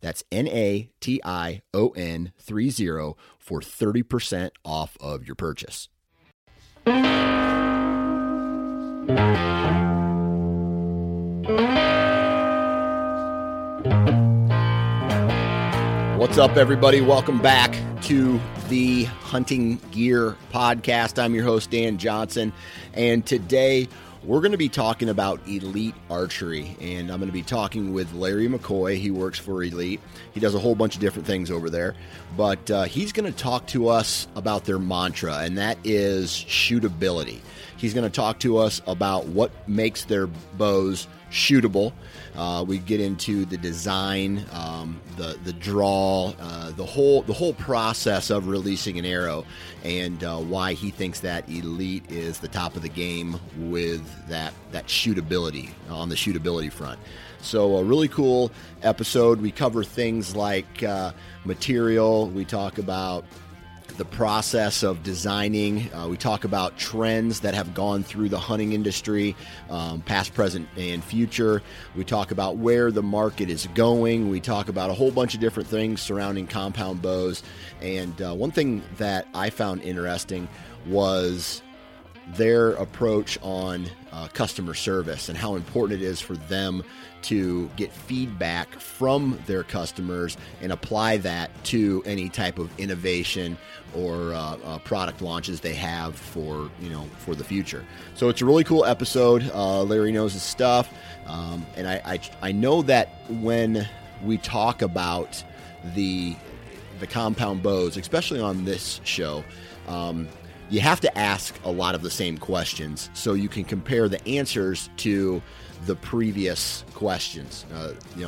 That's N-A-T-I-O-N-30 for 30% off of your purchase. What's up, everybody? Welcome back to the Hunting Gear Podcast. I'm your host, Dan Johnson, and today we're going to be talking about Elite Archery, and I'm going to be talking with Larry McCoy. He works for Elite. He does a whole bunch of different things over there, but he's going to talk to us about their mantra, and that is shootability. He's going to talk to us about what makes their bows shootable. We get into the design, the draw, the whole process of releasing an arrow, and why he thinks that Elite is the top of the game with that shootability on the shootability front. So a really cool episode. We cover things like material. We talk about the process of designing. We talk about trends that have gone through the hunting industry, past, present, and future. We talk about where the market is going. We talk about a whole bunch of different things surrounding compound bows. And one thing that I found interesting was their approach on customer service and how important it is for them to get feedback from their customers and apply that to any type of innovation or product launches they have for the future. So it's a really cool episode. Larry knows his stuff, and I know that when we talk about the compound bows, especially on this show, you have to ask a lot of the same questions so you can compare the answers to the previous questions,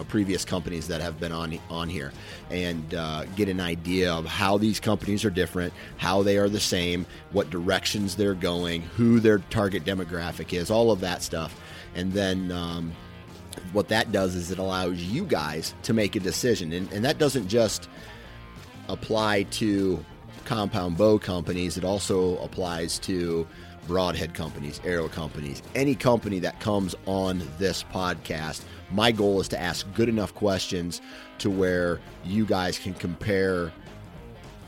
previous companies that have been on here, and get an idea of how these companies are different, how they are the same, what directions they're going, who their target demographic is, all of that stuff. And then what that does is it allows you guys to make a decision. And that doesn't just apply to compound bow companies. It also applies to broadhead companies, arrow companies, any company that comes on this podcast. My goal is to ask good enough questions to where you guys can compare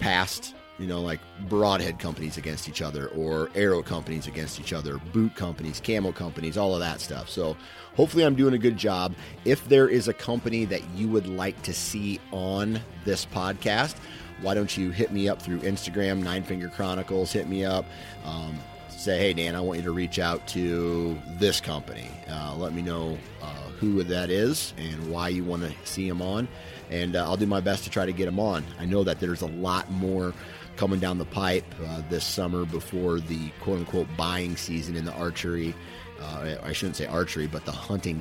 past, like broadhead companies against each other, or arrow companies against each other, boot companies, camo companies, all of that stuff. So hopefully I'm doing a good job. If there is a company that you would like to see on this podcast, why don't you hit me up through Instagram, 9 Finger Chronicles, hit me up, say, hey, Dan, I want you to reach out to this company. Let me know who that is and why you want to see them on, and I'll do my best to try to get them on. I know that there's a lot more coming down the pipe this summer before the quote-unquote buying season in the archery. I shouldn't say archery, but the hunting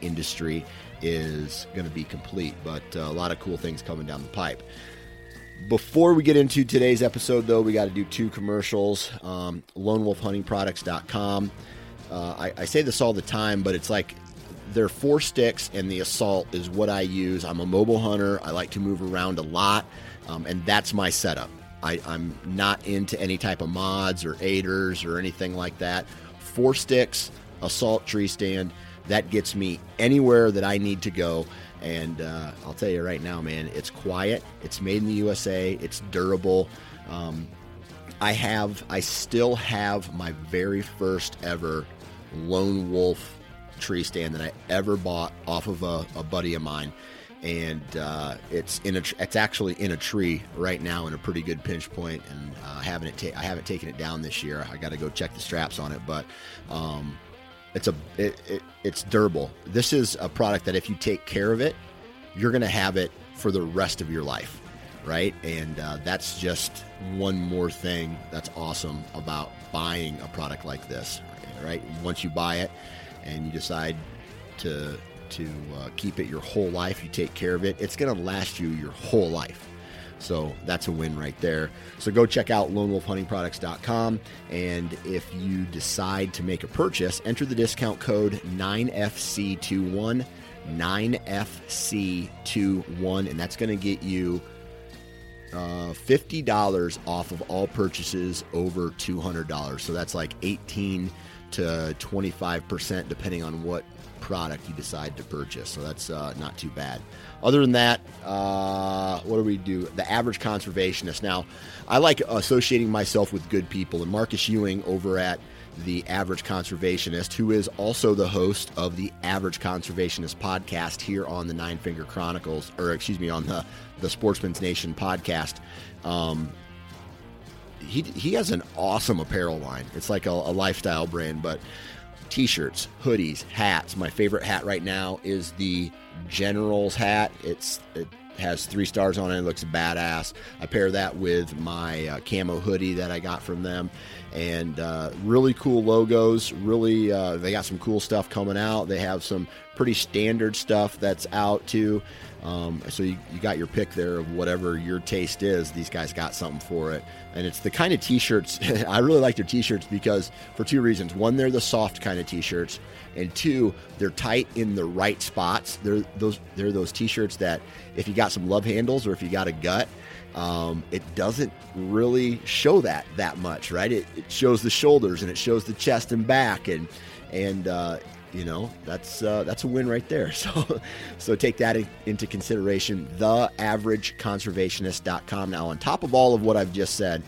industry is going to be complete, but a lot of cool things coming down the pipe. Before we get into today's episode, though, we got to do two commercials. LoneWolfHuntingProducts.com. I say this all the time, but it's like They're 4 sticks, and the Assault is what I use. I'm a mobile hunter. I like to move around a lot, and that's my setup. I'm not into any type of mods or aiders or anything like that. 4 sticks, Assault tree stand. That gets me anywhere that I need to go. And I'll tell you right now, man, it's quiet. It's made in the USA. It's durable. I still have my very first ever Lone Wolf tree stand that I ever bought off of a buddy of mine. And it's actually in a tree right now in a pretty good pinch point, and I haven't taken it down this year. I got to go check the straps on it, but it's durable. This is a product that if you take care of it, you're gonna have it for the rest of your life, right? And that's just one more thing that's awesome about buying a product like this, right? Once you buy it and you decide to keep it your whole life, you take care of it, it's going to last you your whole life. So that's a win right there. So go check out lonewolfhuntingproducts.com. And if you decide to make a purchase, enter the discount code 9FC21, 9FC21, and that's going to get you $50 off of all purchases over $200. So that's like 18 to 25%, depending on what product you decide to purchase. So that's not too bad. Other than that, what do? The Average Conservationist. Now, I like associating myself with good people, and Marcus Ewing over at The Average Conservationist, who is also the host of the Average Conservationist podcast here on the Nine Finger Chronicles, on the Sportsman's Nation podcast. He has an awesome apparel line. It's like a lifestyle brand, but T-shirts, hoodies, hats. My favorite hat right now is the General's hat. It has 3 stars on it. It looks badass. I pair that with my camo hoodie that I got from them. And really cool logos. Really, they got some cool stuff coming out. They have some pretty standard stuff that's out too. So you got your pick there of whatever your taste is. These guys got something for it. And it's the kind of T-shirts. I really like their T-shirts because for 2 reasons. 1, they're the soft kind of T-shirts. And 2, they're tight in the right spots. They're those T-shirts that if you got some love handles or if you got a gut, it doesn't really show that much, right? It shows the shoulders and it shows the chest and back. And you know, that's a win right there. So take that into consideration. TheAverageConservationist.com. Now, on top of all of what I've just said,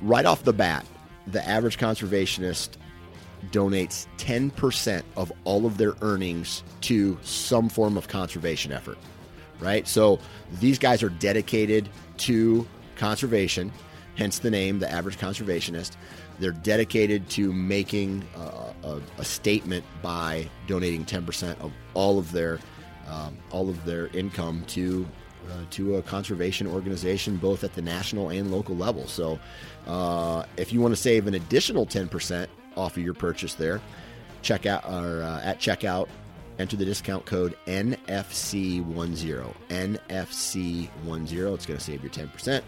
right off the bat, The Average Conservationist donates 10% of all of their earnings to some form of conservation effort, right? So these guys are dedicated to conservation, hence the name, The Average Conservationist. They're dedicated to making a statement by donating 10% of all of their income to a conservation organization, both at the national and local level. So, if you want to save an additional 10% off of your purchase, there, check out or at checkout, enter the discount code NFC10. NFC10. It's going to save you 10%.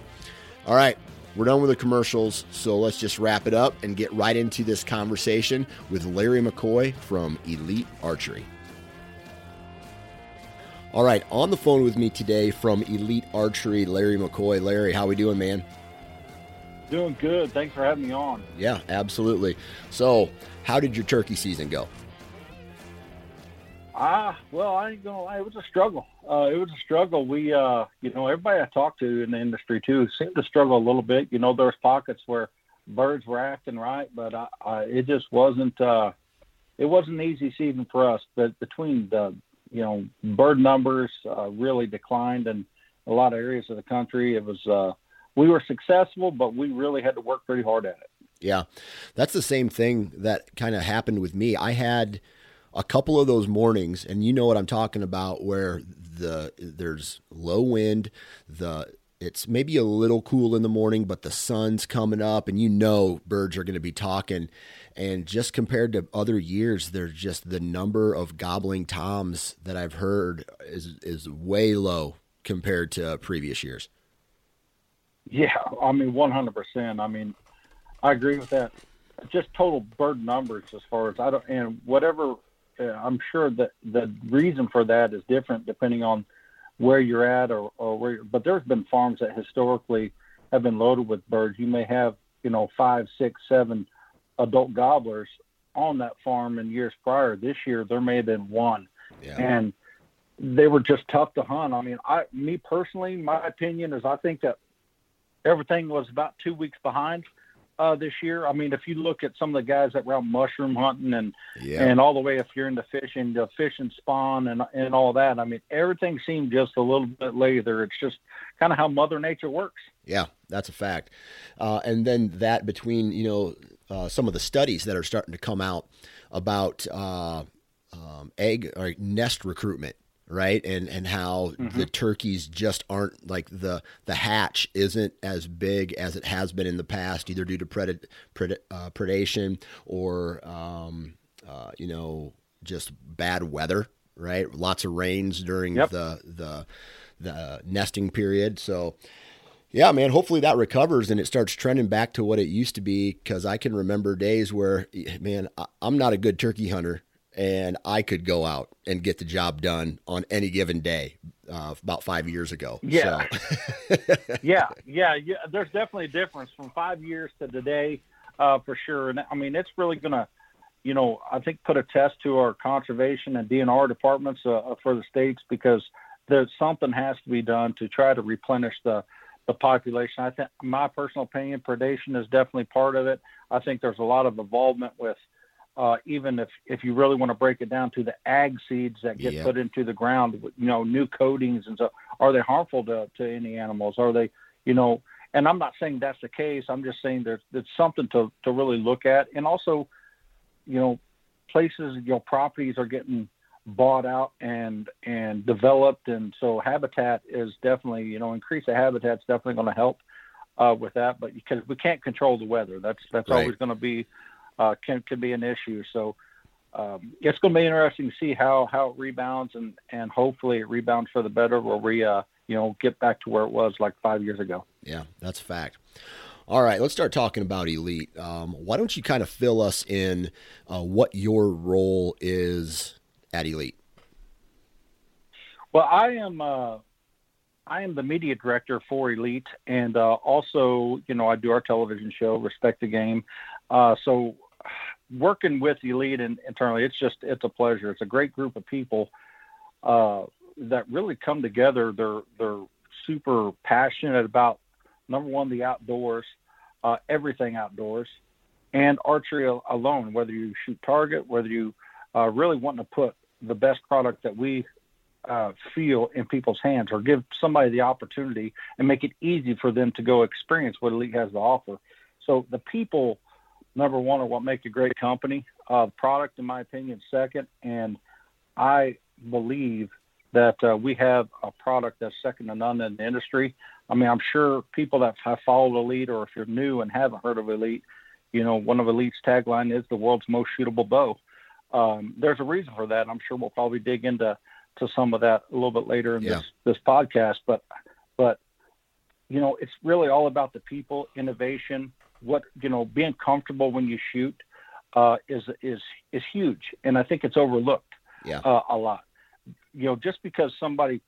All right. We're done with the commercials, so let's just wrap it up and get right into this conversation with Larry McCoy from Elite Archery. All right, on the phone with me today from Elite Archery, Larry McCoy. Larry, how we doing, man? Doing good. Thanks for having me on. Yeah, absolutely. So, how did your turkey season go? I ain't gonna lie, it was a struggle. We, everybody I talked to in the industry too seemed to struggle a little bit. You know, there was pockets where birds were acting right, but it just wasn't. It wasn't an easy season for us. But between the, bird numbers really declined in a lot of areas of the country. It was we were successful, but we really had to work pretty hard at it. Yeah, that's the same thing that kind of happened with me. I had a couple of those mornings, and you know what I'm talking about, where there's low wind, it's maybe a little cool in the morning, but the sun's coming up, and birds are going to be talking. And just compared to other years, there's just the number of gobbling toms that I've heard is way low compared to previous years. Yeah, 100%. I agree with that. Just total bird numbers as far as I don't, and whatever I'm sure that the reason for that is different depending on where you're at or where, but there's been farms that historically have been loaded with birds. You may have, you know, 5, 6, 7 adult gobblers on that farm in years prior. This year, there may have been one. Yeah. And they were just tough to hunt. I mean, me personally, my opinion is I think that everything was about 2 weeks behind this year. I mean, if you look at some of the guys that were out mushroom hunting and all the way, if you're into fishing, the fish and spawn and all that, I mean, everything seemed just a little bit later. It's just kind of how Mother Nature works. Yeah, that's a fact. And then that between, you know, some of the studies that are starting to come out about egg or nest recruitment, right? And how the turkeys just aren't, like the hatch isn't as big as it has been in the past, either due to predation or, you know, just bad weather, right? Lots of rains during the nesting period. So, yeah, man, hopefully that recovers and it starts trending back to what it used to be, because I can remember days where, man, I'm not a good turkey hunter, and I could go out and get the job done on any given day about 5 years ago. Yeah. So. Yeah. There's definitely a difference from 5 years to today for sure. And I mean, it's really going to, you know, I think put a test to our conservation and DNR departments for the states, because there's something has to be done to try to replenish the population. I think, my personal opinion, predation is definitely part of it. I think there's a lot of involvement with, even if you really want to break it down to the ag seeds that get put into the ground, you know, new coatings and stuff. Are they harmful to any animals? Are they, you know, and I'm not saying that's the case. I'm just saying there's something to really look at. And also, you know, places, you know, properties are getting bought out and developed. And so habitat is definitely, you know, increase the habitat's definitely going to help with that, but because we can't control the weather, that's right. Always going to be, can be an issue. So it's going to be interesting to see how it rebounds, and hopefully it rebounds for the better, where we, you know, get back to where it was like 5 years ago. Yeah, that's a fact. All right, let's start talking about Elite. Why don't you kind of fill us in what your role is at Elite? Well, I am the media director for Elite, and also, you know, I do our television show, Respect the Game. So working with Elite internally, it's a pleasure. It's a great group of people that really come together. They're super passionate about, number one, the outdoors, everything outdoors, and archery alone, whether you shoot target, whether you really want to put the best product that we feel in people's hands, or give somebody the opportunity and make it easy for them to go experience what Elite has to offer. So the people, number one, are what make a great company. Product, in my opinion, second. And I believe that we have a product that's second to none in the industry. I mean, I'm sure people that have followed Elite, or if you're new and haven't heard of Elite, you know, one of Elite's tagline is the world's most shootable bow. There's a reason for that. I'm sure we'll probably dig into some of that a little bit later in this podcast, but you know, it's really all about the people, innovation, what, you know, being comfortable when you shoot, is huge. And I think it's overlooked a lot, you know, just because somebody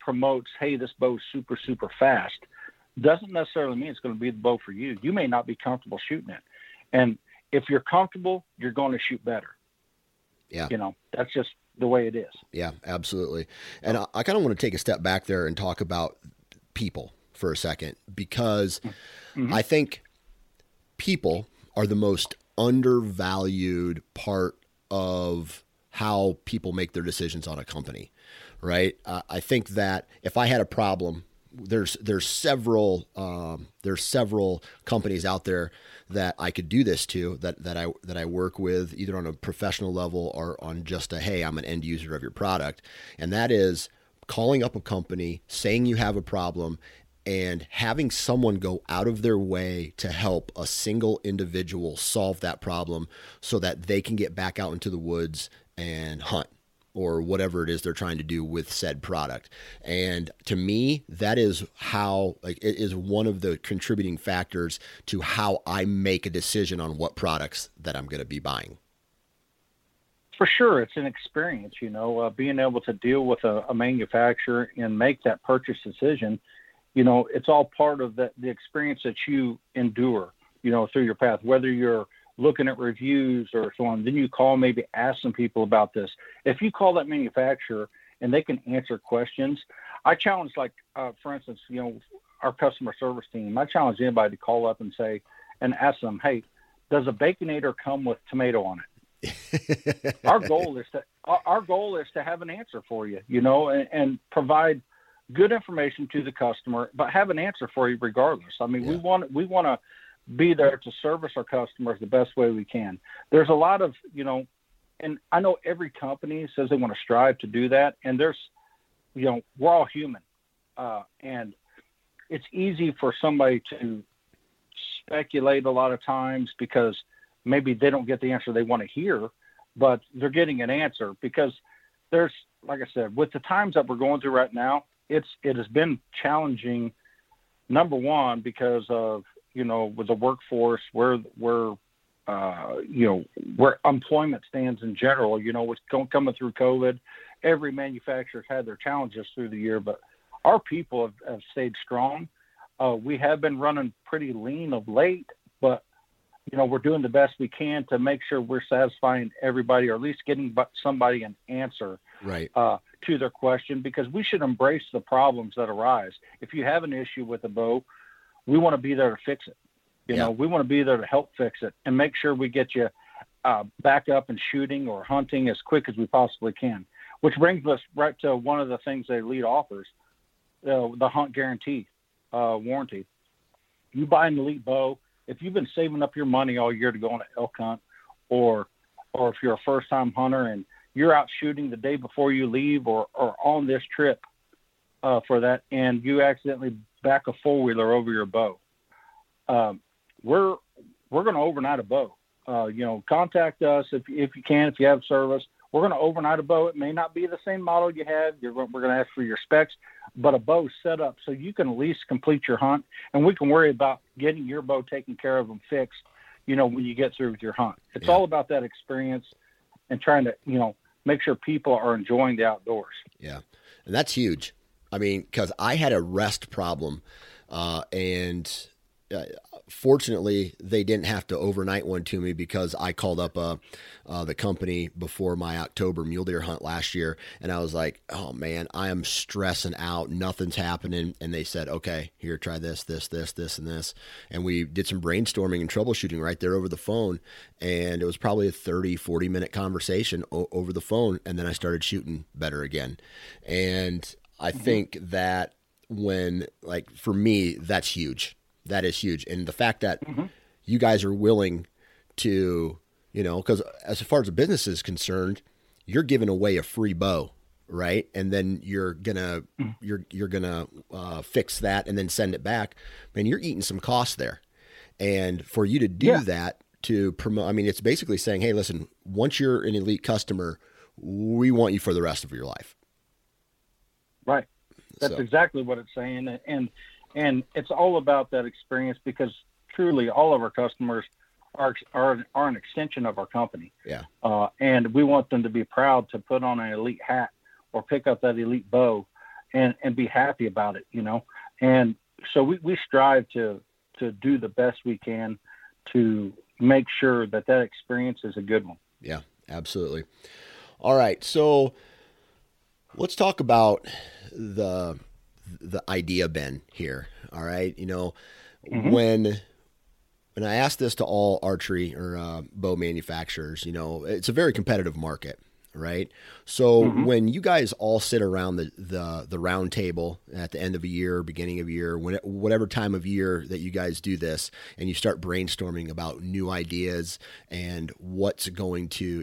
promotes, hey, this bow's super, super fast, doesn't necessarily mean it's going to be the bow for you. You may not be comfortable shooting it. And if you're comfortable, you're going to shoot better. Yeah. You know, that's just the way it is. Yeah, absolutely. And I kind of want to take a step back there and talk about people for a second, because I think people are the most undervalued part of how people make their decisions on a company, right? I think that if I had a problem, there's several companies out there that I could do this to, that I work with, either on a professional level or on just a, hey, I'm an end user of your product. And that is calling up a company, saying you have a problem, and having someone go out of their way to help a single individual solve that problem so that they can get back out into the woods and hunt, or whatever it is they're trying to do with said product. And to me, that is how, like, it is one of the contributing factors to how I make a decision on what products that I'm going to be buying. for sure, it's an experience, you know, being able to deal with a manufacturer and make that purchase decision. You know, it's all part of the experience that you endure, you know, through your path, whether you're looking at reviews or so on. Then you call, maybe ask some people about this. If you call that manufacturer and they can answer questions, I challenge, like, for instance, you know, our customer service team, I challenge anybody to call up and say, and ask them, hey, does a Baconator come with tomato on it? Our goal is to have an answer for you, you know, and provide good information to the customer, but have an answer for you regardless. I mean, yeah. we want to be there to service our customers the best way we can. There's a lot of, you know, and I know every company says they want to strive to do that. And there's, you know, we're all human. And it's easy for somebody to speculate a lot of times because maybe they don't get the answer they want to hear, but they're getting an answer because there's, like I said, with the times that we're going through right now, it has been challenging. Number one, because of, you know, with the workforce, where employment stands in general, you know, what's coming through COVID, every manufacturer's had their challenges through the year, but our people have stayed strong. We have been running pretty lean of late, but, you know, we're doing the best we can to make sure we're satisfying everybody, or at least getting somebody an answer to their question, because we should embrace the problems that arise. If you have an issue with a bow, we want to be there to fix it. You know, we want to be there to help fix it and make sure we get you back up and shooting or hunting as quick as we possibly can, which brings us right to one of the things that Elite offers, the Hunt Guarantee warranty. You buy an Elite bow, if you've been saving up your money all year to go on an elk hunt, or if you're a first-time hunter and you're out shooting the day before you leave or on this trip for that, and you accidentally back a four-wheeler over your bow, we're going to overnight a bow. You know, contact us if you can, if you have service. We're going to overnight a bow. It may not be the same model you have. We're going to ask for your specs, but a bow set up so you can at least complete your hunt, and we can worry about getting your bow taken care of and fixed, you know, when you get through with your hunt. It's all about that experience and trying to, you know, make sure people are enjoying the outdoors. Yeah, and that's huge. I mean, because I had a rest problem, and fortunately, they didn't have to overnight one to me because I called up the company before my October mule deer hunt last year, and I was like, oh, man, I am stressing out. Nothing's happening. And they said, okay, here, try this, and this. And we did some brainstorming and troubleshooting right there over the phone, and it was probably a 30-40-minute conversation over the phone, and then I started shooting better again. And I think that when, like, for me, that's huge. That is huge. And the fact that you guys are willing to, you know, because as far as a business is concerned, you're giving away a free bow, right? And then you're gonna fix that and then send it back. Man, you're eating some costs there. And for you to do that, to promote, I mean, it's basically saying, hey, listen, once you're an Elite customer, we want you for the rest of your life. Right. That's exactly what it's saying. And it's all about that experience, because truly all of our customers are an extension of our company. Yeah. And we want them to be proud to put on an Elite hat or pick up that Elite bow and be happy about it, you know. And so we strive to do the best we can to make sure that experience is a good one. Yeah, absolutely. All right. So let's talk about the idea bin here. All right. You know, when I ask this to all archery or bow manufacturers, you know, it's a very competitive market, right? So when you guys all sit around the round table at the end of a year, beginning of year, whatever time of year that you guys do this, and you start brainstorming about new ideas and what's going to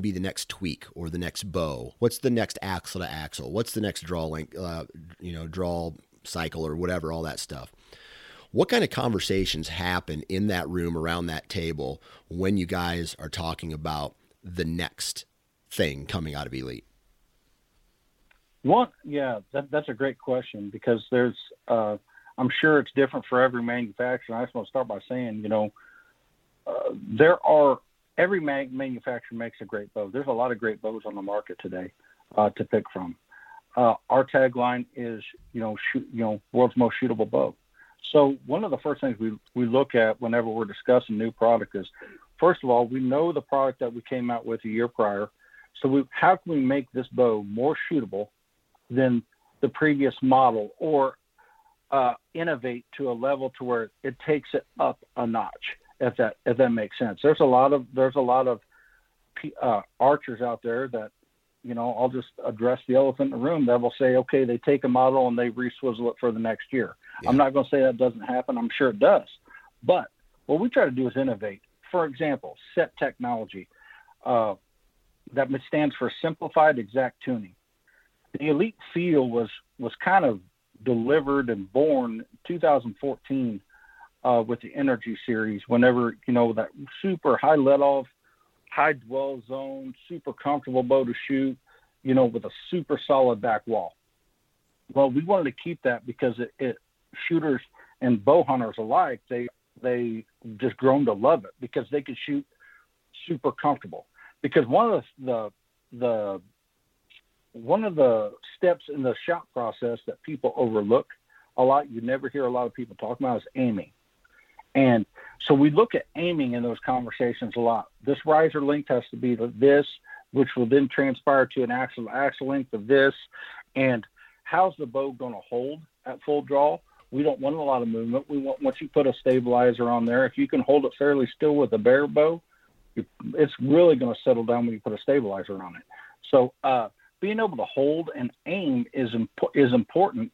be the next tweak or the next bow, what's the next axle to axle, what's the next draw length, draw cycle or whatever, all that stuff. What kind of conversations happen in that room around that table when you guys are talking about the next thing coming out of Elite? That's a great question, because there's I'm sure it's different for every manufacturer. I just want to start by saying, you know, there are every manufacturer makes a great bow. There's a lot of great bows on the market today to pick from. Our tagline is, world's most shootable bow. So one of the first things we look at whenever we're discussing new product is, first of all, we know the product that we came out with a year prior. So how can we make this bow more shootable than the previous model, or innovate to a level to where it takes it up a notch, if that makes sense. There's a lot of archers out there that, I'll just address the elephant in the room, that will say, okay, they take a model and they re-swizzle it for the next year. Yeah. I'm not going to say that doesn't happen. I'm sure it does. But what we try to do is innovate. For example, SET technology, that stands for Simplified Exact Tuning. The Elite feel was kind of delivered and born 2014 with the Energy Series, whenever, that super high let-off, high dwell zone, super comfortable bow to shoot, with a super solid back wall. Well, we wanted to keep that because it shooters and bow hunters alike, they just grown to love it because they could shoot super comfortable. Because one of the steps in the shot process that people overlook a lot, you never hear a lot of people talking about, is aiming. And so we look at aiming in those conversations a lot. This riser length has to be this, which will then transpire to an axle length of this. And how's the bow going to hold at full draw? We don't want a lot of movement. We want, once you put a stabilizer on there, if you can hold it fairly still with a bare bow, it's really going to settle down when you put a stabilizer on it. So being able to hold and aim is important.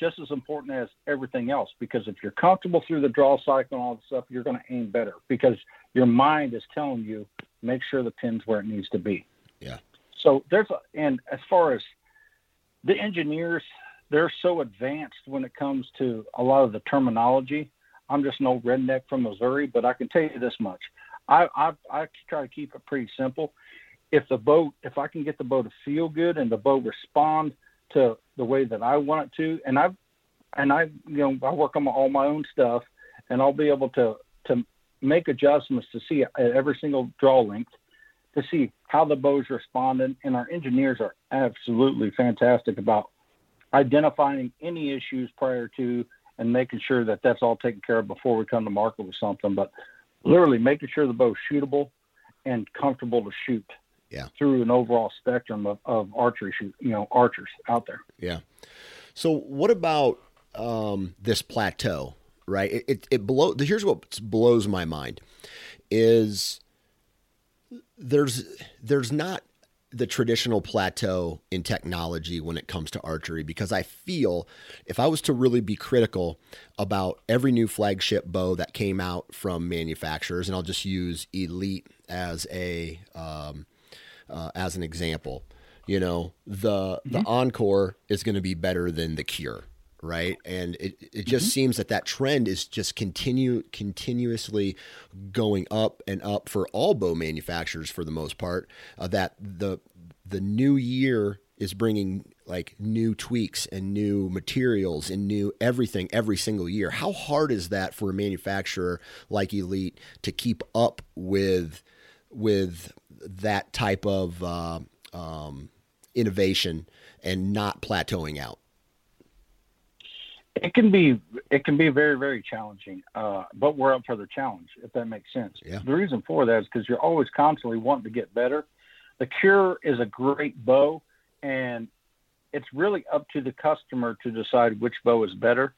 Just as important as everything else, because if you're comfortable through the draw cycle and all that stuff, you're going to aim better because your mind is telling you, make sure the pin's where it needs to be. Yeah. So and as far as the engineers, they're so advanced when it comes to a lot of the terminology. I'm just an old redneck from Missouri, but I can tell you this much. I try to keep it pretty simple. If I can get the bow to feel good and the bow respond to the way that I want it to, and I work on all my own stuff, and I'll be able to make adjustments to see at every single draw length to see how the bow's responding. And our engineers are absolutely fantastic about identifying any issues prior to and making sure that that's all taken care of before we come to market with something. But literally making sure the bow's shootable and comfortable to shoot. Yeah. Through an overall spectrum of archery, archers out there. Yeah. So what about this plateau, right? Here's what blows my mind is there's not the traditional plateau in technology when it comes to archery, because I feel if I was to really be critical about every new flagship bow that came out from manufacturers, and I'll just use Elite as a as an example, the Encore is going to be better than the Cure, right? And it just seems that trend is just continuously going up and up for all bow manufacturers for the most part, that the new year is bringing like new tweaks and new materials and new everything every single year. How hard is that for a manufacturer like Elite to keep up with that type of innovation and not plateauing out? It can be very, very challenging, but we're up for the challenge, if that makes sense. Yeah. The reason for that is because you're always constantly wanting to get better. The Cure is a great bow, and it's really up to the customer to decide which bow is better.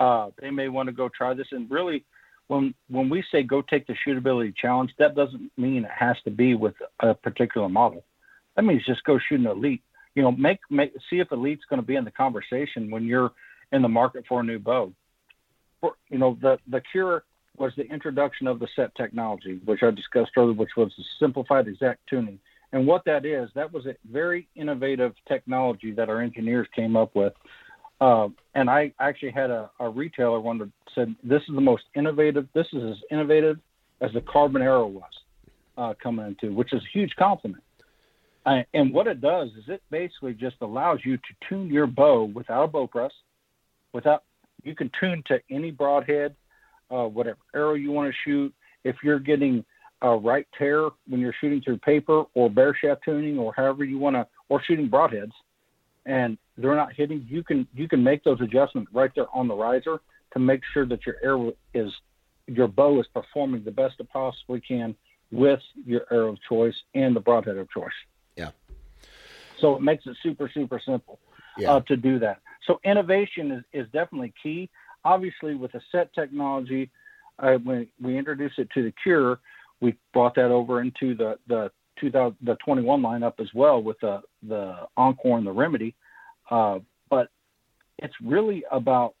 They may want to go try this, and really, when we say go take the shootability challenge, that doesn't mean it has to be with a particular model. That means just go shoot an Elite. See if Elite's going to be in the conversation when you're in the market for a new bow. The Cure was the introduction of the SET technology, which I discussed earlier, which was the Simplified Exact Tuning. And what that is, that was a very innovative technology that our engineers came up with. And I actually had a retailer one that said, this is as innovative as the Carbon Arrow was coming into, which is a huge compliment. And what it does is it basically just allows you to tune your bow without a bow press. You can tune to any broadhead, whatever arrow you want to shoot. If you're getting right tear when you're shooting through paper or bear shaft tuning or however you want to, or shooting broadheads, and they're not hitting, you can make those adjustments right there on the riser to make sure that your arrow is, your bow is performing the best it possibly can with your arrow of choice and the broadhead of choice. Yeah. So it makes it super, super simple to do that. So innovation is definitely key. Obviously, with the set technology, when we introduced it to the Cure, we brought that over into the 21 lineup as well with the Encore and the Remedy. But it's really about,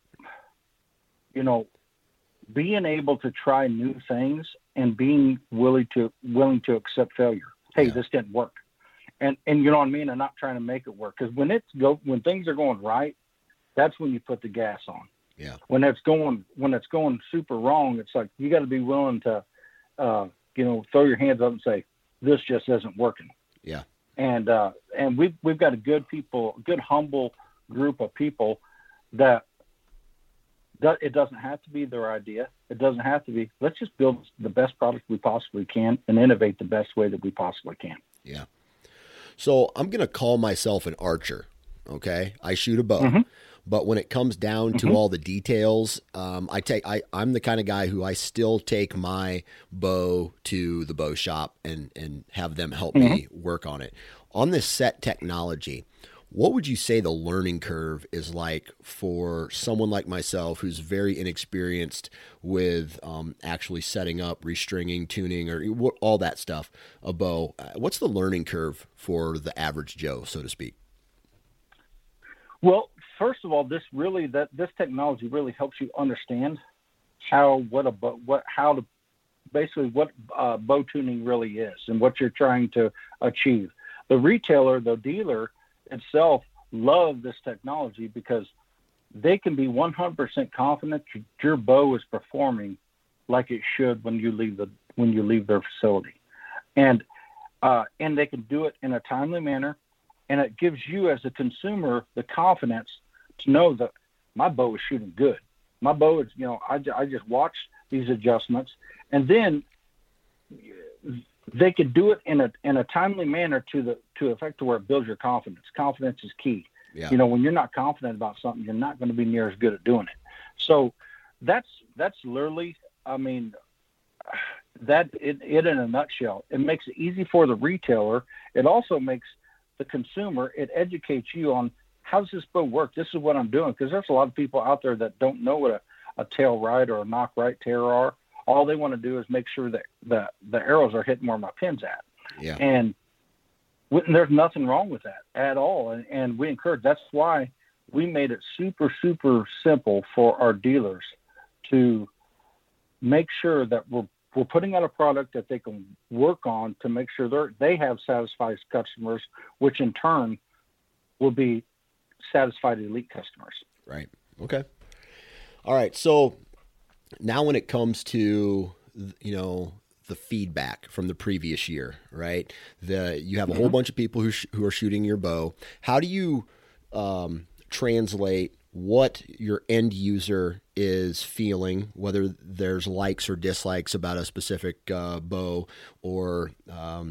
being able to try new things and being willing to accept failure. Hey, this didn't work. And you know what I mean? And not trying to make it work. Because when things are going right, that's when you put the gas on. Yeah. When it's going super wrong, it's like you got to be willing to, throw your hands up and say, this just isn't working. Yeah. And we've got a good humble group of people that it doesn't have to be their idea. It doesn't have to be. Let's just build the best product we possibly can and innovate the best way that we possibly can. Yeah. So I'm going to call myself an archer. Okay. I shoot a bow. Mm-hmm. But when it comes down to all the details, I'm the kind of guy who I still take my bow to the bow shop and have them help me work on it. On this set technology, what would you say the learning curve is like for someone like myself who's very inexperienced with actually setting up, restringing, tuning, or all that stuff, a bow? What's the learning curve for the average Joe, so to speak? Well, first of all, this technology really helps you understand how bow tuning really is and what you're trying to achieve. The retailer, the dealer itself, love this technology because they can be 100% confident your bow is performing like it should when you leave their facility, and they can do it in a timely manner, and it gives you as a consumer the confidence to know that my bow is shooting good. My bow is, I just watched these adjustments, and then they could do it in a timely manner to effect to where it builds your confidence. Confidence is key. Yeah. When you're not confident about something, you're not going to be near as good at doing it. So that's literally, it in a nutshell. It makes it easy for the retailer. It also makes the consumer, it educates you on, how does this bow work? This is what I'm doing. Because there's a lot of people out there that don't know what a tail right or a knock right tear are. All they want to do is make sure that the arrows are hitting where my pin's at. Yeah. And there's nothing wrong with that at all. And we encourage, that's why we made it super, super simple for our dealers to make sure that we're putting out a product that they can work on to make sure they have satisfied customers, which in turn will be satisfied elite customers. Right. Okay. All right. So now when it comes to, the feedback from the previous year, right? You have a whole bunch of people who are shooting your bow. How do you translate what your end user is feeling, whether there's likes or dislikes about a specific bow or a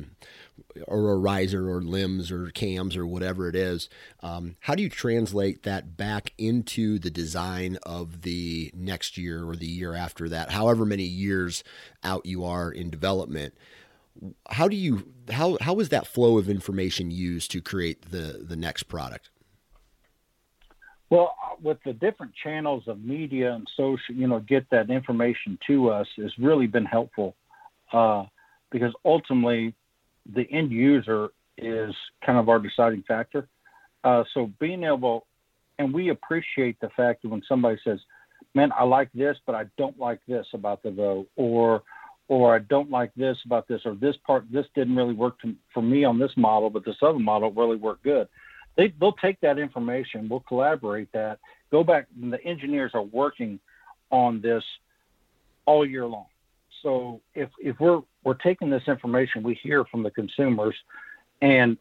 riser or limbs or cams or whatever it is? How do you translate that back into the design of the next year or the year after that, however many years out you are in development? How is that flow of information used to create the next product? Well, with the different channels of media and social, get that information to us has really been helpful because ultimately the end user is kind of our deciding factor. So being able, and we appreciate the fact that when somebody says, man, I like this, but I don't like this about the bow, or I don't like this about this, or this part, this didn't really work for me on this model, but this other model really worked good. They'll take that information, we'll collaborate that, go back, and the engineers are working on this all year long. So if we're taking this information we hear from the consumers, and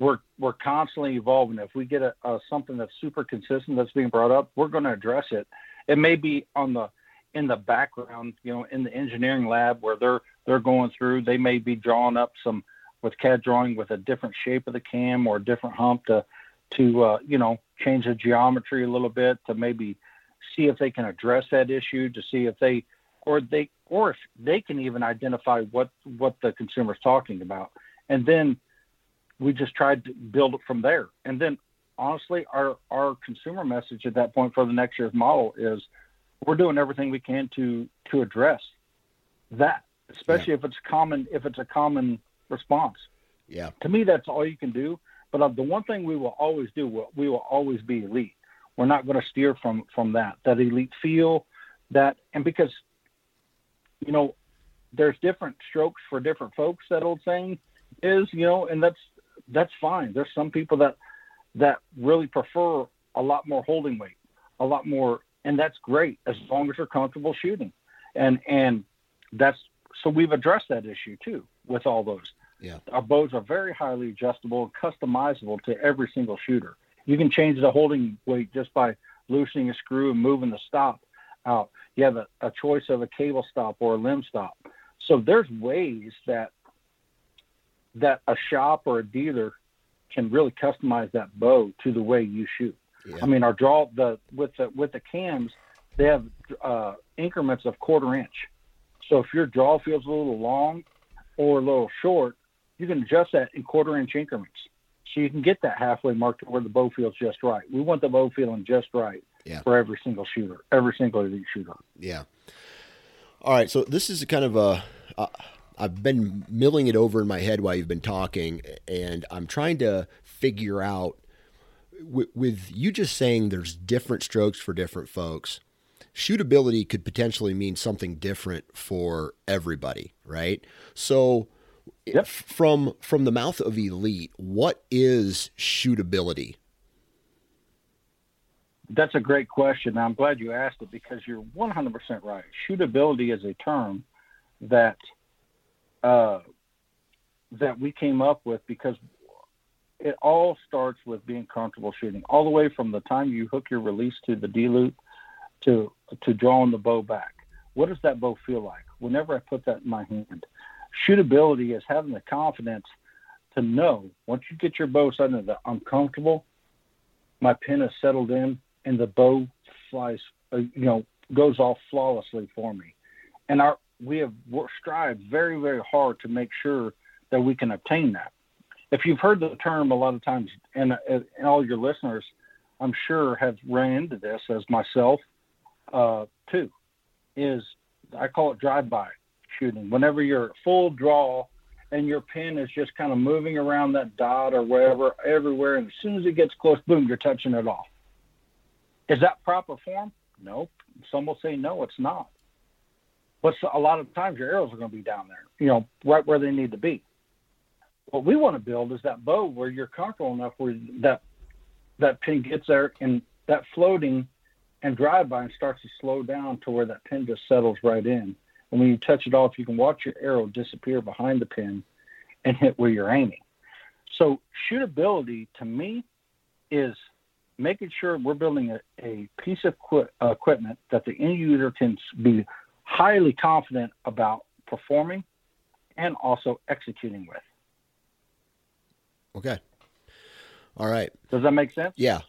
we're constantly evolving. If we get something that's super consistent that's being brought up, we're going to address it. It may be in the background, in the engineering lab where they're they're going through. They may be drawing up some with CAD drawing with a different shape of the cam or a different hump to you know, change the geometry a little bit to maybe see if they can address that issue, to see if they can even identify what the consumer's talking about. And then we just tried to build it from there. And then honestly, our consumer message at that point for the next year's model is we're doing everything we can to address that, especially if it's common, if it's a common response. Yeah. To me, that's all you can do. But the one thing we will always do, we will always be elite. We're not going to steer from that elite feel, that, and because, you know, there's different strokes for different folks, that old saying is, you know, and that's fine. There's some people that really prefer a lot more holding weight, a lot more, and that's great as long as they're comfortable shooting. And that's, so we've addressed that issue too with all those. Yeah. Our bows are very highly adjustable and customizable to every single shooter. You can change the holding weight just by loosening a screw and moving the stop out. You have a choice of a cable stop or a limb stop. So there's ways that a shop or a dealer can really customize that bow to the way you shoot. Yeah. I mean, our draw with the cams, they have increments of 1/4 inch. So if your draw feels a little long or a little short, you can adjust that in 1/4 inch increments. So you can get that halfway mark to where the bow feels just right. We want the bow feeling just right for every single shooter, every single elite shooter. Yeah. All right. So this is kind of I've been milling it over in my head while you've been talking, and I'm trying to figure out with you just saying there's different strokes for different folks. Shootability could potentially mean something different for everybody, right? So yep. From the mouth of elite, what is shootability? That's a great question. I'm glad you asked it because you're 100% right. Shootability is a term that we came up with because it all starts with being comfortable shooting, all the way from the time you hook your release to the D-loop to drawing the bow back. What does that bow feel like whenever I put that in my hand? Shootability is having the confidence to know once you get your bow suddenly that I'm comfortable, my pin is settled in, and the bow flies, goes off flawlessly for me. And we strived very, very hard to make sure that we can obtain that. If you've heard the term a lot of times, and all your listeners, I'm sure, have ran into this as myself too, is I call it drive-by shooting. Whenever you're full draw and your pin is just kind of moving around that dot or wherever, everywhere, and as soon as it gets close, boom, you're touching it off. Is that proper form? Nope. Some will say no, it's not. But a lot of times your arrows are going to be down there, right where they need to be. What we want to build is that bow where you're comfortable enough where that pin gets there, and that floating and drive-by and starts to slow down to where that pin just settles right in. And when you touch it off, you can watch your arrow disappear behind the pin and hit where you're aiming. So shootability, to me, is making sure we're building a piece of equipment that the end user can be highly confident about performing and also executing with. Okay. All right. Does that make sense? Yeah.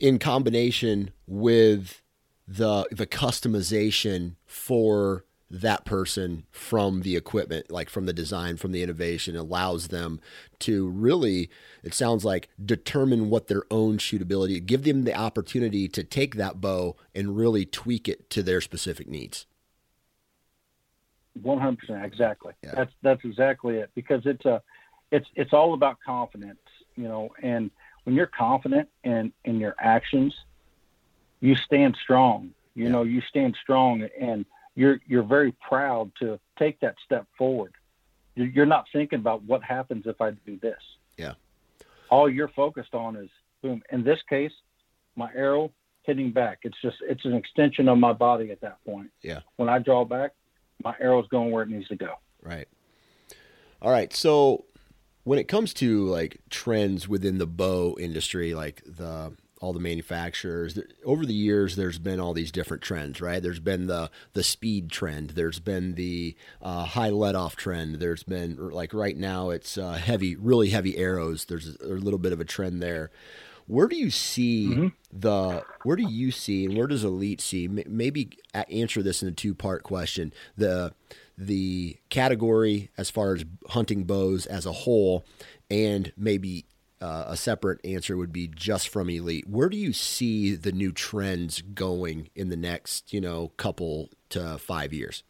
In combination with the customization for that person from the equipment, like from the design, from the innovation, allows them to really, it sounds like, determine what their own shootability, give them the opportunity to take that bow and really tweak it to their specific needs. 100%. Exactly. Yeah. That's exactly it, because it's all about confidence, and when you're confident in your actions, you stand strong, you stand strong, and you're very proud to take that step forward. You're not thinking about what happens if I do this. Yeah. All you're focused on is boom. In this case, my arrow hitting back. It's an extension of my body at that point. Yeah. When I draw back, my arrow's going where it needs to go. Right. All right. So when it comes to like trends within the bow industry, like the all the manufacturers. Over the years, there's been all these different trends, right? There's been the speed trend. There's been the high let-off trend. There's been, like right now, it's heavy, really heavy arrows. There's a little bit of a trend there. Where do you see and where does Elite see? Maybe answer this in a two-part question. The category as far as hunting bows as a whole, and maybe a separate answer would be just from Elite. Where do you see the new trends going in the next, couple to 5 years?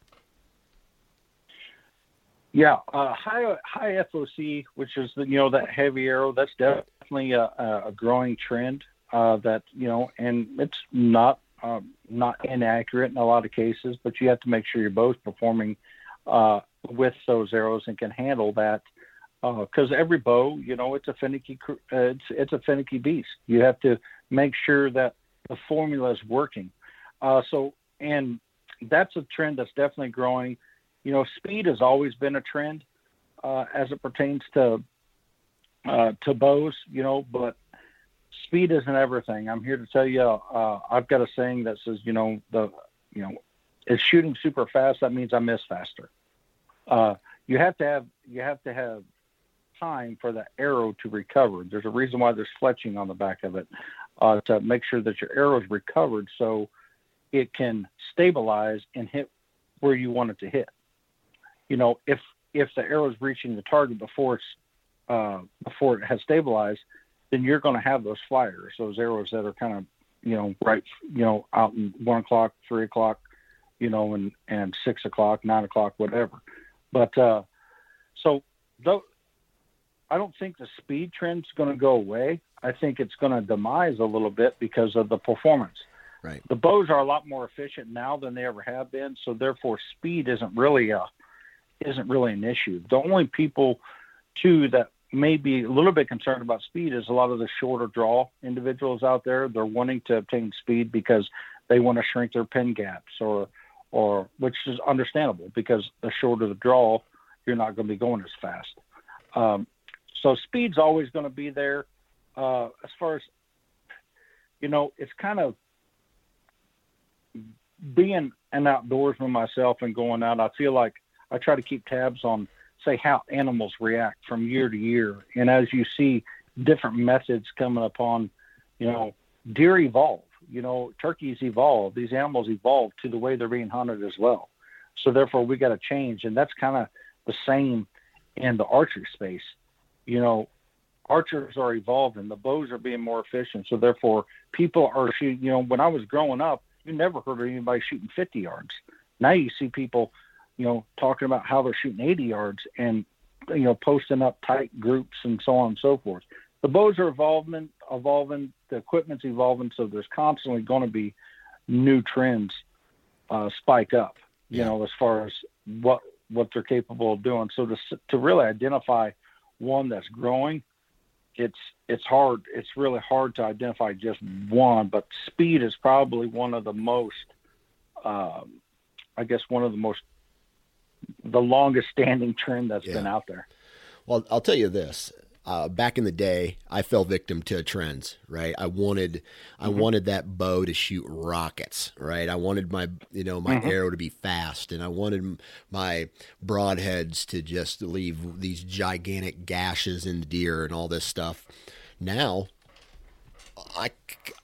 Yeah, high FOC, which is that heavy arrow. That's definitely a growing trend. And it's not inaccurate in a lot of cases, but you have to make sure your bow's performing with those arrows and can handle that. Because every bow, it's a finicky, it's a finicky beast. You have to make sure that the formula is working. And that's a trend that's definitely growing. Speed has always been a trend as it pertains to bows. But speed isn't everything. I'm here to tell you. I've got a saying that says, if shooting super fast, that means I miss faster. You have to have time for the arrow to recover. There's a reason why there's fletching on the back of it to make sure that your arrow is recovered so it can stabilize and hit where you want it to hit. If the arrow is reaching the target before it has stabilized, then you're going to have those flyers, those arrows that are kind of out in 1 o'clock, 3 o'clock, and 6 o'clock, 9 o'clock, whatever. But I don't think the speed trend's going to go away. I think it's going to demise a little bit because of the performance. Right. The bows are a lot more efficient now than they ever have been, so therefore speed isn't really an issue. The only people, too, that may be a little bit concerned about speed is a lot of the shorter draw individuals out there. They're wanting to obtain speed because they want to shrink their pin gaps, or which is understandable because the shorter the draw, you're not going to be going as fast. So speed's always going to be there. As far as, it's kind of being an outdoorsman myself and going out, I feel like I try to keep tabs on, say, how animals react from year to year. And as you see different methods coming upon, deer evolve, turkeys evolve. These animals evolve to the way they're being hunted as well. So therefore we got to change. And that's kind of the same in the archery space. Archers are evolving. The bows are being more efficient. So therefore people are shooting, when I was growing up, you never heard of anybody shooting 50 yards. Now you see people, talking about how they're shooting 80 yards and, posting up tight groups and so on and so forth. The bows are evolving, the equipment's evolving. So there's constantly going to be new trends, spike up, as far as what they're capable of doing. So to really identify one that's growing, it's hard. It's really hard to identify just one, but speed is probably one of the most, the longest standing trend that's been out there. Well, I'll tell you this, back in the day, I fell victim to trends, right? I wanted that bow to shoot rockets, right? I wanted my, my arrow to be fast, and I wanted my broadheads to just leave these gigantic gashes in the deer and all this stuff. Now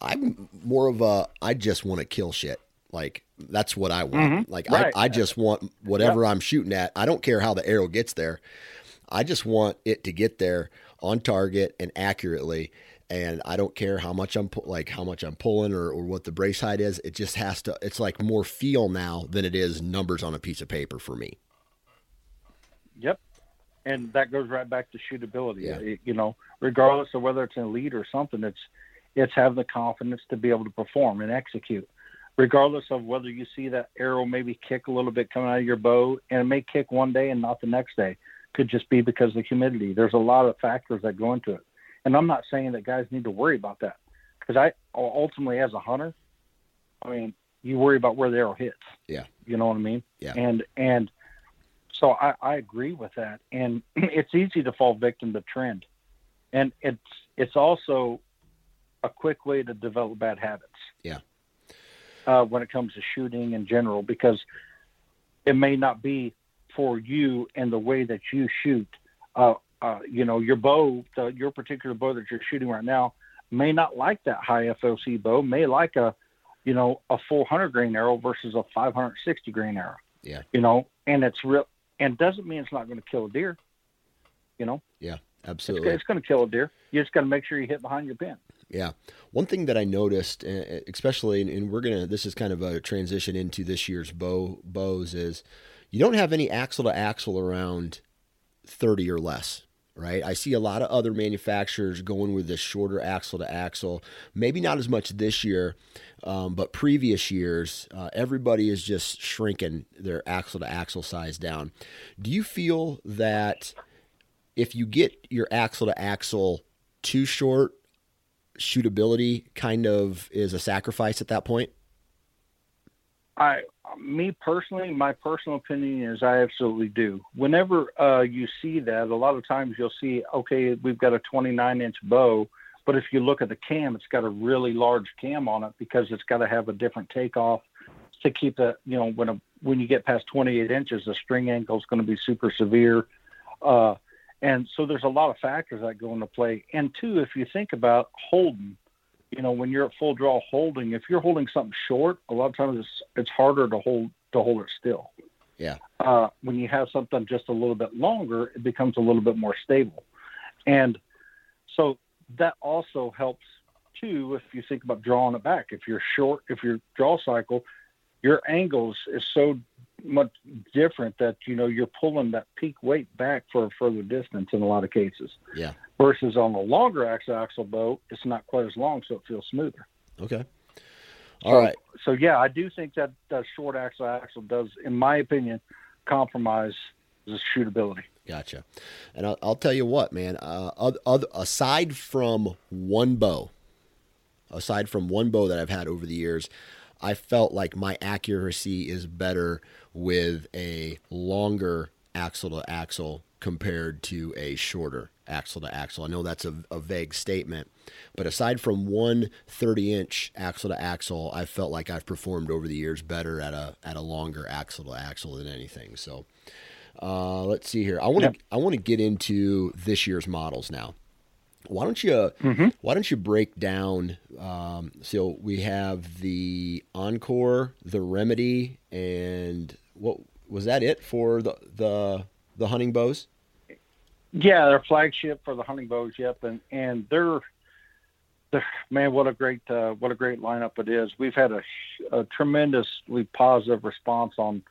I'm more of I just want to kill shit. Like, that's what I want. Mm-hmm. Like, right. I just want whatever I'm shooting at. I don't care how the arrow gets there. I just want it to get there on target and accurately, and I don't care how much I'm pulling or what the brace height is. It just has to. It's like more feel now than it is numbers on a piece of paper for me. Yep, and that goes right back to shootability. Yeah. Regardless of whether it's an lead or something, it's having the confidence to be able to perform and execute, regardless of whether you see that arrow maybe kick a little bit coming out of your bow, and it may kick one day and not the next day. Could just be because of the humidity. There's a lot of factors that go into it. And I'm not saying that guys need to worry about that, because I ultimately, as a hunter, you worry about where the arrow hits. Yeah. You know what I mean? Yeah. And so I agree with that. And it's easy to fall victim to trend. And it's also a quick way to develop bad habits. Yeah. When it comes to shooting in general, because it may not be for you and the way that you shoot. You know, your bow, your particular bow that you're shooting right now may not like that high FOC bow, may like a, you know, a 400 grain arrow versus a 560 grain arrow. Yeah. You know, and it's real, and doesn't mean it's not going to kill a deer, you know? Yeah, absolutely. It's going to kill a deer. You just got to make sure you hit behind your pin. Yeah. One thing that I noticed, especially, and we're going to, this is kind of a transition into this year's bows is you don't have any axle to axle around 30 or less, right? I see a lot of other manufacturers going with this shorter axle to axle, maybe not as much this year, but previous years, everybody is just shrinking their axle to axle size down. Do you feel that if you get your axle to axle too short, shootability kind of is a sacrifice at that point? Me personally, my personal opinion is I absolutely do. Whenever you see that, a lot of times you'll see, okay, we've got a 29-inch bow, but if you look at the cam, it's got a really large cam on it because it's got to have a different takeoff to keep the, you know, when you get past 28 inches, the string angle is going to be super severe. And so there's a lot of factors that go into play. And two, if you think about holding, you know, when you're at full draw holding, if you're holding something short, a lot of times it's harder to hold it still. Yeah. When you have something just a little bit longer, it becomes a little bit more stable. And so that also helps too, if you think about drawing it back. If you're short, if your draw cycle, your angles is so much different that, you know, you're pulling that peak weight back for a further distance in a lot of cases. Yeah. Versus on the longer axle bow, it's not quite as long, so it feels smoother. Okay. All right. So yeah, I do think that short axle does, in my opinion, compromise the shootability. Gotcha. And I'll tell you what, man. Aside from one bow that I've had over the years, I felt like my accuracy is better with a longer axle to axle compared to a shorter axle to axle. I know that's a vague statement, but aside from one 30-inch axle to axle, I felt like I've performed over the years better at a longer axle to axle than anything. So let's see here. I want to get into this year's models now. Why don't you break down, so we have the Encore, the Remedy, and what was that it for the hunting bows? Yeah, their flagship for the hunting bows. Yep. And they're man, what a great lineup it is. We've had a tremendously positive response on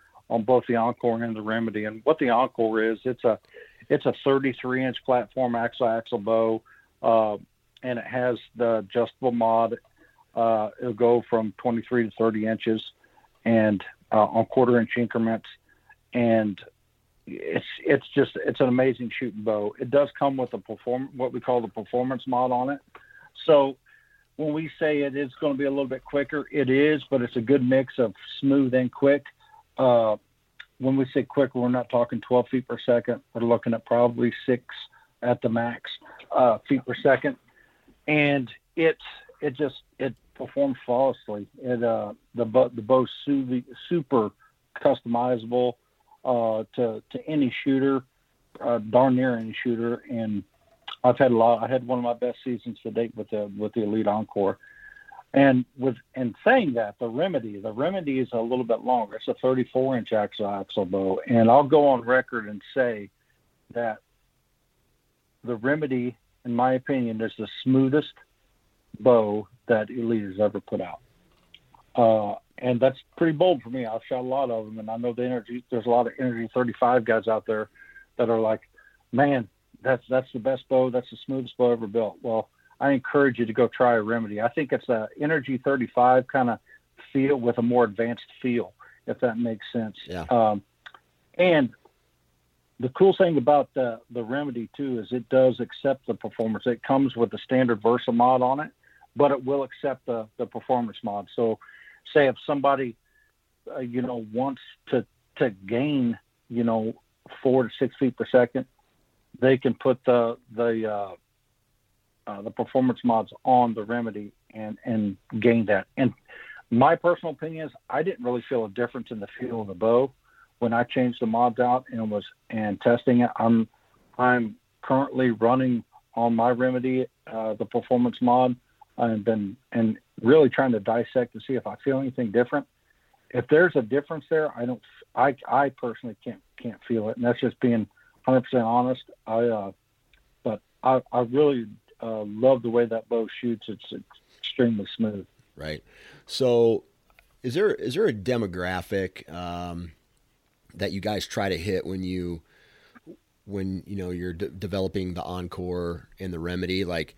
both the Encore and the Remedy. And what the Encore is, it's a 33-inch platform axle-to-axle bow. And it has the adjustable mod. It'll go from 23 to 30 inches and on quarter-inch increments. And it's an amazing shooting bow. It does come with what we call the performance mod on it. So when we say it is going to be a little bit quicker, it is, but it's a good mix of smooth and quick. When we say quick, we're not talking 12 feet per second. We're looking at probably 6 at the max feet per second, and it performs flawlessly. It the bow's super customizable to any shooter, darn near any shooter. And I had one of my best seasons to date with the Elite Encore. And saying that, the Remedy is a little bit longer. It's a 34-inch axle-to-axle bow, and I'll go on record and say that the Remedy, in my opinion, is the smoothest bow that Elite has ever put out. And that's pretty bold for me. I've shot a lot of them, and I know there's a lot of Energy 35 guys out there that are like, man, that's the best bow, that's the smoothest bow ever built. Well, I encourage you to go try a Remedy. I think it's a Energy 35 kind of feel with a more advanced feel, if that makes sense. Yeah. And the cool thing about the Remedy too is it does accept the performance. It comes with the standard Versa mod on it, but it will accept the performance mod. So, say if somebody wants to gain 4 to 6 feet per second, they can put the the performance mods on the Remedy and gain that. And my personal opinion is I didn't really feel a difference in the feel of the bow when I changed the mods out and testing it. I'm currently running on my Remedy, the performance mod, and really trying to dissect to see if I feel anything different. If there's a difference there, I personally can't feel it. And that's just being 100% honest. But I really love the way that bow shoots. It's extremely smooth. Right. So is there a demographic, that you guys try to hit when you're developing the Encore and the Remedy? Like,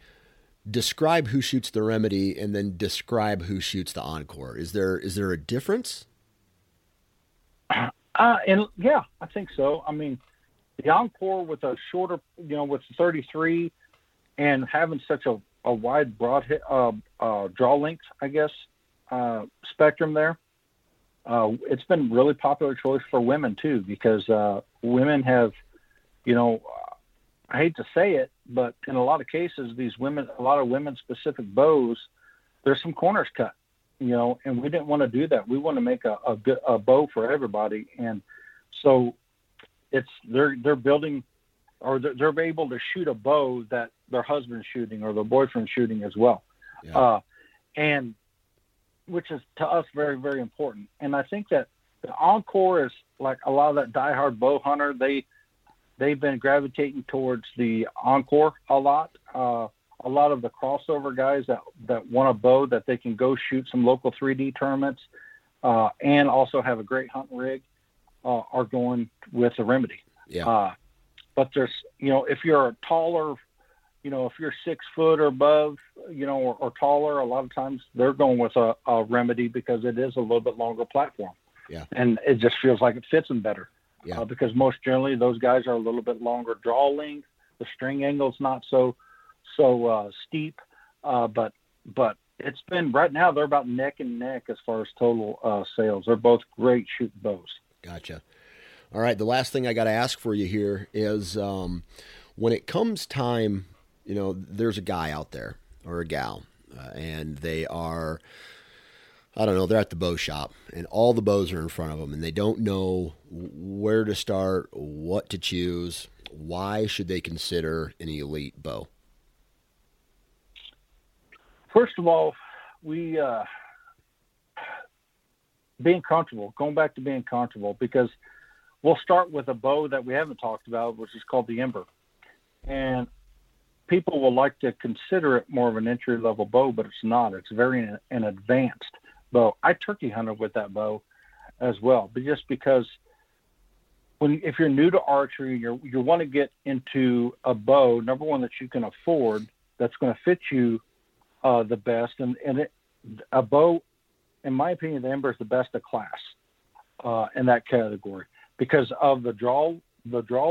describe who shoots the Remedy and then describe who shoots the Encore. Is there a difference? Yeah, I think so. I mean, the Encore with a shorter, with 33 and having such a wide broad hit, draw length, I guess, spectrum there. It's been really popular choice for women too, because women have, I hate to say it, but in a lot of cases, a lot of women specific bows, there's some corners cut, and we didn't want to do that. We want to make a bow for everybody. And so they're building, or they're able to shoot a bow that their husband's shooting or their boyfriend's shooting as well. Yeah. And which is to us very, very important. And I think that the Encore is like a lot of that diehard bow hunter. They've been gravitating towards the Encore a lot. A lot of the crossover guys that want a bow that they can go shoot some local 3D tournaments, and also have a great hunting rig, are going with the Remedy. Yeah. But there's, if you're a taller, if you're 6 foot or above, or taller, a lot of times they're going with a Remedy because it is a little bit longer platform. Yeah. And it just feels like it fits them better. Yeah. Because most generally those guys are a little bit longer draw length. The string angle's not so steep, but it's been right now they're about neck and neck as far as total sales. They're both great shooting bows. Gotcha. All right, the last thing I got to ask for you here is when it comes time, there's a guy out there or a gal, and they are, I don't know, they're at the bow shop and all the bows are in front of them and they don't know where to start, what to choose. Why should they consider an Elite bow? First of all, we, being comfortable, going back to being comfortable, because we'll start with a bow that we haven't talked about, which is called the Ember. And people will like to consider it more of an entry level bow, but it's not. It's very an advanced bow. I turkey hunted with that bow as well, but just because if you're new to archery, you want to get into a bow, number one, that you can afford, that's going to fit you the best, and a bow, in my opinion, the Ember is the best of class in that category because of the draw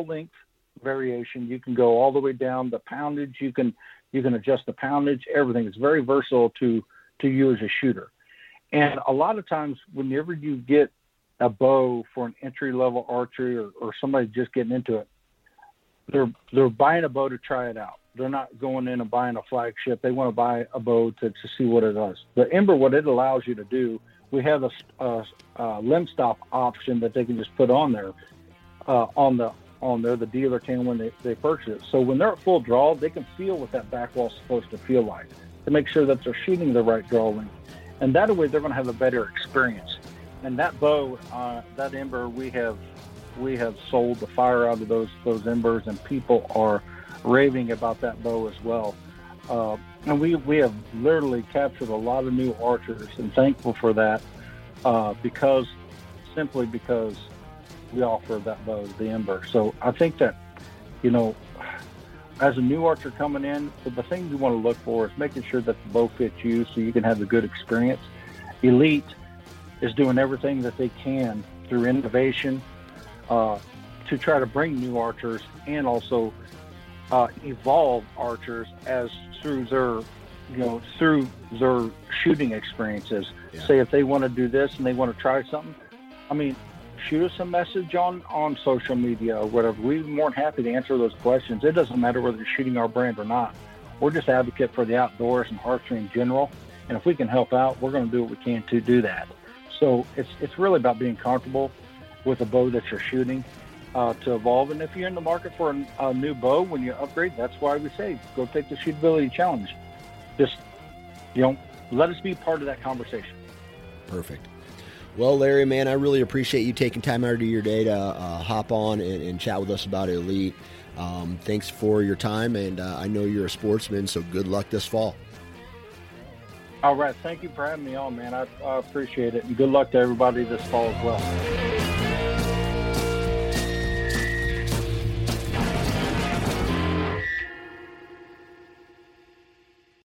length variation. You can go all the way down the poundage. You can adjust the poundage. Everything is very versatile to you as a shooter. And a lot of times, whenever you get a bow for an entry-level archery or somebody just getting into it, they're buying a bow to try it out. They're not going in and buying a flagship. They want to buy a bow to see what it does. The Ember, what it allows you to do, we have a limb stop option that they can just put on there. The dealer can when they purchase it. So when they're at full draw, they can feel what that back wall's supposed to feel like to make sure that they're shooting the right draw length. And that way, they're going to have a better experience. And that bow, that Ember, we have sold the fire out of those Embers, and people are raving about that bow as well. And we have literally captured a lot of new archers, and thankful for that, because we offer that bow, the Ember. So I think that, as a new archer coming in, the thing you want to look for is making sure that the bow fits you so you can have a good experience. Elite is doing everything that they can through innovation to try to bring new archers and also evolve archers as through their shooting experiences. Yeah. Say if they want to do this and they want to try something, shoot us a message on social media or whatever. We're more than happy to answer those questions. It doesn't matter whether you're shooting our brand or not. we're just advocate for the outdoors and archery in general. And if we can help out, we're going to do what we can to do that. So it's really about being comfortable with a bow that you're shooting to evolve. And if you're in the market for a new bow when you upgrade, that's why we say go take the shootability challenge. Just, you know, let us be part of that conversation. Perfect. Well, Larry, man, I really appreciate you taking time out of your day to hop on and chat with us about Elite. Thanks for your time, and I know you're a sportsman, so good luck this fall. All right. Thank you for having me on, man. I appreciate it. And good luck to everybody this fall as well.